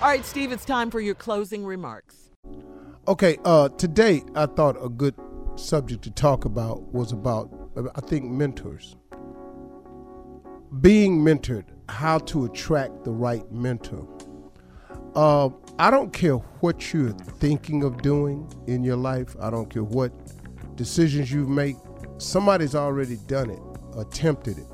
All right, Steve, it's time for your closing remarks. Okay, today I thought a good subject to talk about was about, I think, mentors. Being mentored, how to attract the right mentor. I don't care what you're thinking of doing in your life. I don't care what decisions you make. Somebody's already done it, attempted it,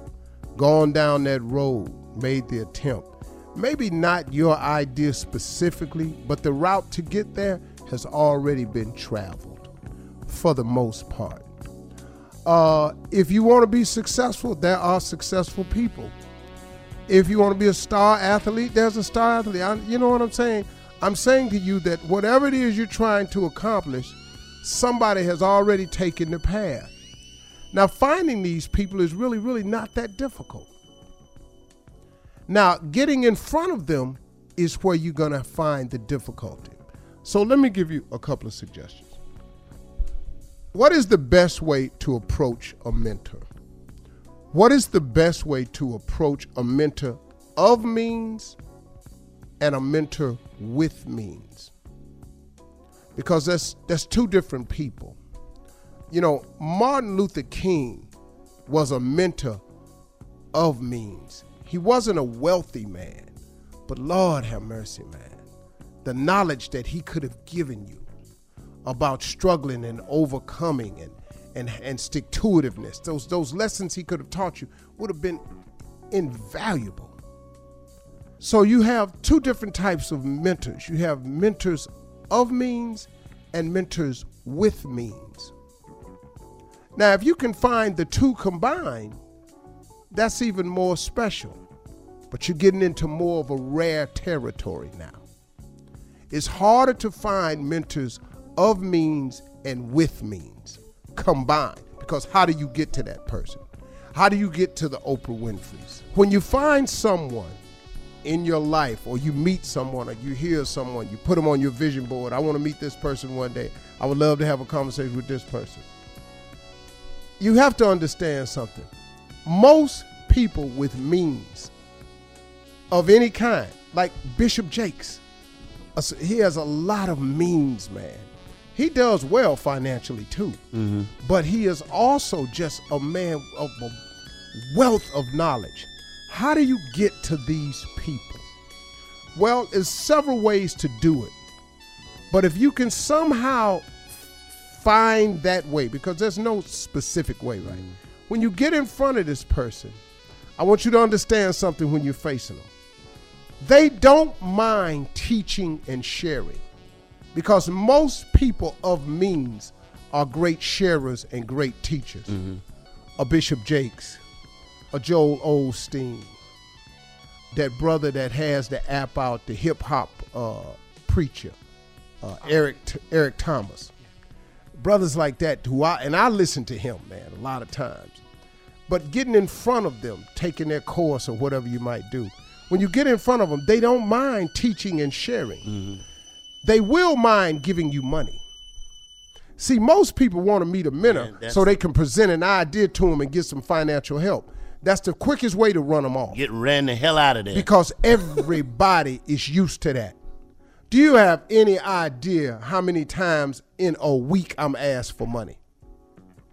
gone down that road, made the attempt. Maybe not your idea specifically, but the route to get there has already been traveled for the most part. If you want to be successful, there are successful people. If you want to be a star athlete, there's a star athlete. You know what I'm saying? I'm saying to you that whatever it is you're trying to accomplish, somebody has already taken the path. Now, finding these people is really, really not that difficult. Now, getting in front of them is where you're going to find the difficulty. So let me give you a couple of suggestions. What is the best way to approach a mentor? What is the best way to approach a mentor of means and a mentor with means? Because that's two different people. You know, Martin Luther King was a mentor of means. He wasn't a wealthy man, but Lord have mercy, man. The knowledge that he could have given you about struggling and overcoming and stick-to-itiveness, those lessons he could have taught you would have been invaluable. So you have two different types of mentors. You have mentors of means and mentors with means. Now, if you can find the two combined, that's even more special, but you're getting into more of a rare territory now. It's harder to find mentors of means and with means combined, because how do you get to that person? How do you get to the Oprah Winfreys? When you find someone in your life, or you meet someone, or you hear someone, you put them on your vision board, I want to meet this person one day. I would love to have a conversation with this person. You have to understand something. Most people with means of any kind, like Bishop Jakes, he has a lot of means, man. He does well financially, too. Mm-hmm. But he is also just a man of a wealth of knowledge. How do you get to these people? Well, there's several ways to do it. But if you can somehow find that way, because there's no specific way, right? Mm-hmm. When you get in front of this person, I want you to understand something when you're facing them. They don't mind teaching and sharing, because most people of means are great sharers and great teachers. Mm-hmm. A Bishop Jakes, a Joel Osteen, that brother that has the app out, the hip hop preacher, Eric Thomas. Brothers like that, I listen to him, man, a lot of times. But getting in front of them, taking their course or whatever you might do, when you get in front of them, they don't mind teaching and sharing. Mm-hmm. They will mind giving you money. See, most people want to meet a mentor so they can present an idea to them and get some financial help. That's the quickest way to run them off. Get ran the hell out of there. Because everybody is used to that. Do you have any idea how many times in a week I'm asked for money?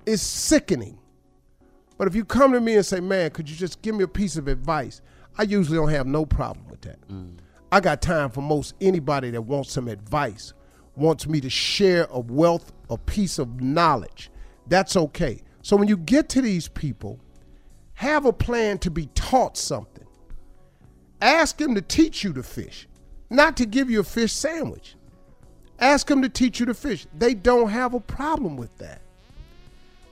It's sickening. But if you come to me and say, man, could you just give me a piece of advice? I usually don't have no problem with that. Mm. I got time for most anybody that wants some advice, wants me to share a wealth, a piece of knowledge. That's okay. So when you get to these people, have a plan to be taught something. Ask them to teach you to fish. Not to give you a fish sandwich. Ask them to teach you to fish. They don't have a problem with that.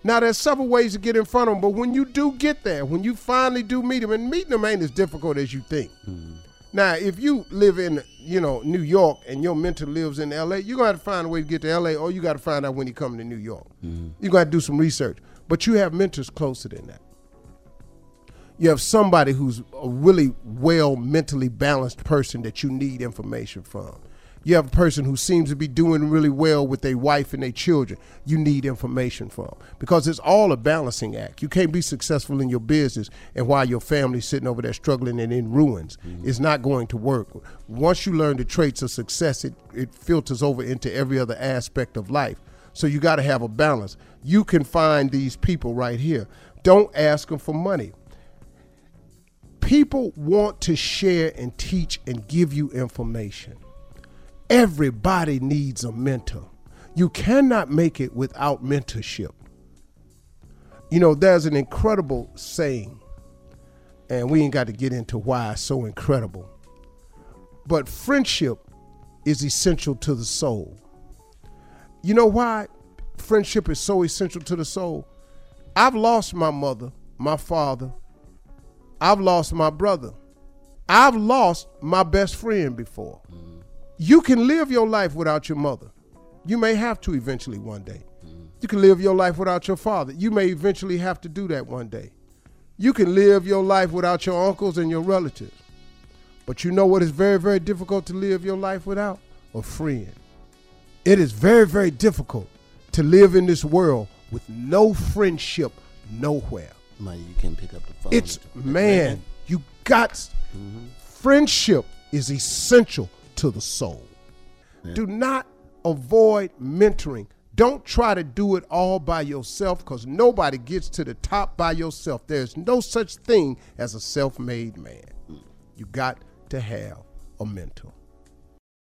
Now, there's several ways to get in front of them, but when you do get there, when you finally do meet them, and meeting them ain't as difficult as you think. Mm-hmm. Now, if you live in, New York and your mentor lives in L.A., you're going to have to find a way to get to L.A., or you got to find out when you come to New York. Mm-hmm. You're going to do some research, but you have mentors closer than that. You have somebody who's a really well mentally balanced person that you need information from. You have a person who seems to be doing really well with their wife and their children. You need information from them, because it's all a balancing act. You can't be successful in your business and while your family's sitting over there struggling and in ruins. Mm-hmm. It's not going to work. Once you learn the traits of success, it filters over into every other aspect of life. So you got to have a balance. You can find these people right here. Don't ask them for money. People want to share and teach and give you information. Everybody needs a mentor. You cannot make it without mentorship. You know, there's an incredible saying, and we ain't got to get into why it's so incredible, but friendship is essential to the soul. You know why friendship is so essential to the soul? I've lost my mother, my father. I've lost my brother. I've lost my best friend before. Mm-hmm. You can live your life without your mother. You may have to eventually one day. Mm-hmm. You can live your life without your father. You may eventually have to do that one day. You can live your life without your uncles and your relatives. But you know what is very, very difficult to live your life without? A friend. It is very, very difficult to live in this world with no friendship nowhere. Man, you can pick up the phone. It's, man, you got, mm-hmm. Friendship is essential to the soul. Yeah. Do not avoid mentoring. Don't try to do it all by yourself, because nobody gets to the top by yourself. There's no such thing as a self-made man. You got to have a mentor.